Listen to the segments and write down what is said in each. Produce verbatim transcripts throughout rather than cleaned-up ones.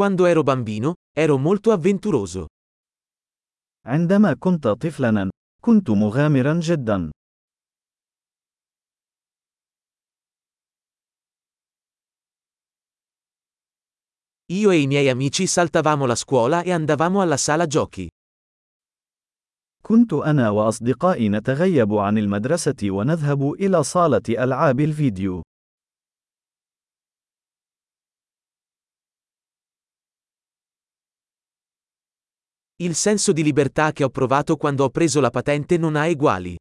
Quando ero bambino, ero molto avventuroso. عندما كنت طفلا، كنت مغامرا جدا. Io e i miei amici saltavamo la scuola e andavamo alla sala giochi. كنت أنا وأصدقائي نتغيب عن المدرسة ونذهب إلى صالة ألعاب الفيديو. Il senso di libertà che ho provato quando ho preso la patente non ha eguali.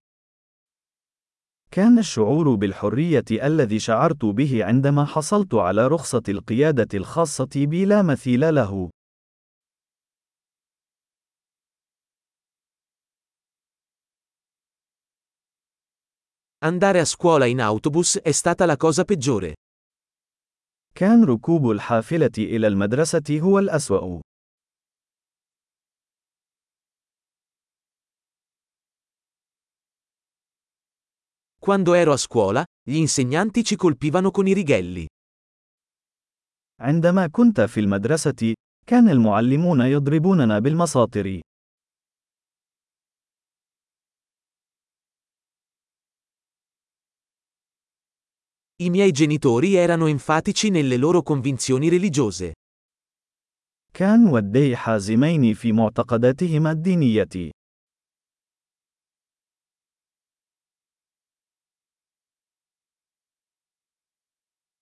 كان الشعور بالحرية الذي شعرت به عندما حصلت على رخصة القيادة الخاصة بي لا مثيل له. Andare a scuola in autobus è stata la cosa peggiore. كان ركوب الحافلة إلى المدرسة هو الأسوأ. Quando ero a scuola, gli insegnanti ci colpivano con i righelli. عندما كنت في المدرسة، كان المعلمون يضربوننا بالمساطر. I miei genitori erano enfatici nelle loro convinzioni religiose. كان والدي حازمين في معتقداتهما الدينية.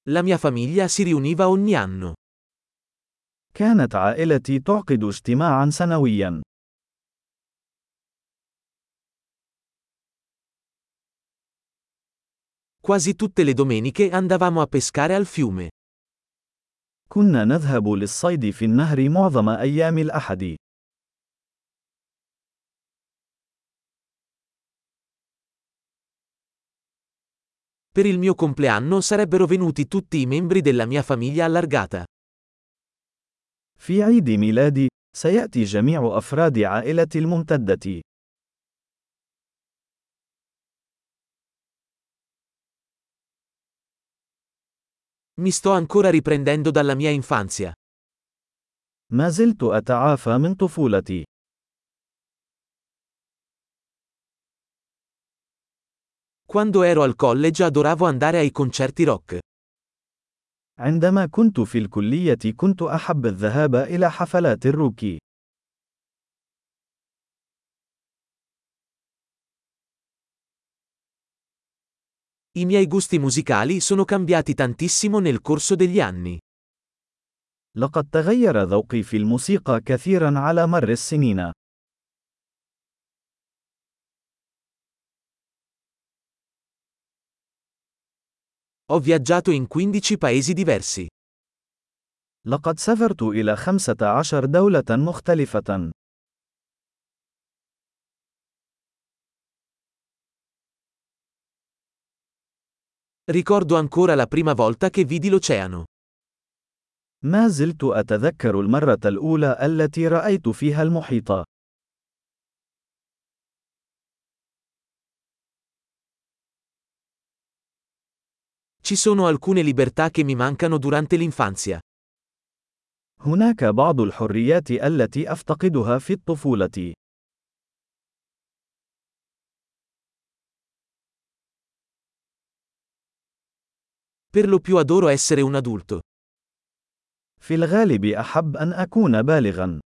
La mia famiglia si riuniva ogni anno. كانت عائلتي تعقد اجتماعا سنويا. Quasi tutte le domeniche andavamo a pescare al fiume. كنا نذهب للصيد في النهر معظم أيام الأحد. Per il mio compleanno sarebbero venuti tutti i membri della mia famiglia allargata. في عيد ميلادي سيأتي جميع أفراد عائلتي الممتدة. Mi sto ancora riprendendo dalla mia infanzia. ما زلت أتعافى من طفولتي. Quando ero al college adoravo andare ai concerti rock. عندما كنت في الكلية كنت أحب الذهاب إلى حفلات الروك. I miei gusti musicali sono cambiati tantissimo nel corso degli anni. لقد تغير ذوقي في الموسيقى كثيرا على مر السنين. Ho viaggiato in quindici paesi diversi. لقد سافرت إلى خمسة عشر دولة مختلفة. Ricordo ancora la prima volta che vidi l'oceano. ما زلت أتذكر المرة الأولى التي رأيت فيها المحيط. Ci sono alcune libertà che mi mancano durante l'infanzia. هناك بعض الحريات التي أفتقدها في الطفولة. Per lo più adoro essere un adulto. في الغالب أحب أن أكون بالغا.